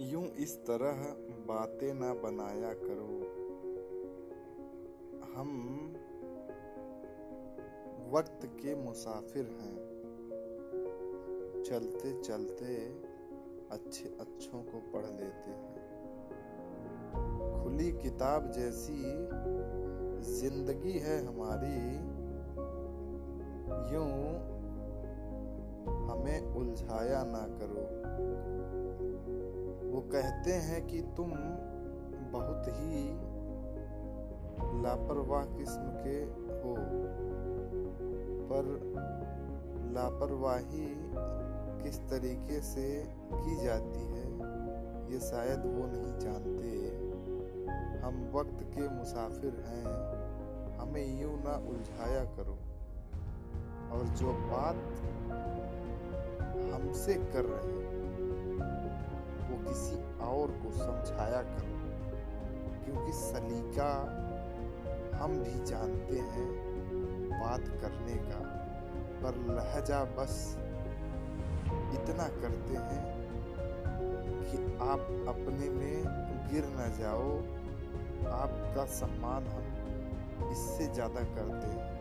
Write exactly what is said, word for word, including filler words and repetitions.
यूं इस तरह बातें ना बनाया करो, हम वक्त के मुसाफिर हैं, चलते चलते अच्छे अच्छों को पढ़ लेते हैं। खुली किताब जैसी जिंदगी है हमारी, यूं हमें उलझाया ना करो। वो कहते हैं कि तुम बहुत ही लापरवाह किस्म के हो, पर लापरवाही किस तरीके से की जाती है ये शायद वो नहीं जानते। हम वक्त के मुसाफिर हैं, हमें यूं ना उलझाया करो। और जो बात हमसे कर रहे हैं किसी और को समझाया करो, क्योंकि सलीका हम भी जानते हैं बात करने का, पर लहजा बस इतना करते हैं कि आप अपने में गिर न जाओ। आपका सम्मान हम इससे ज़्यादा करते हैं।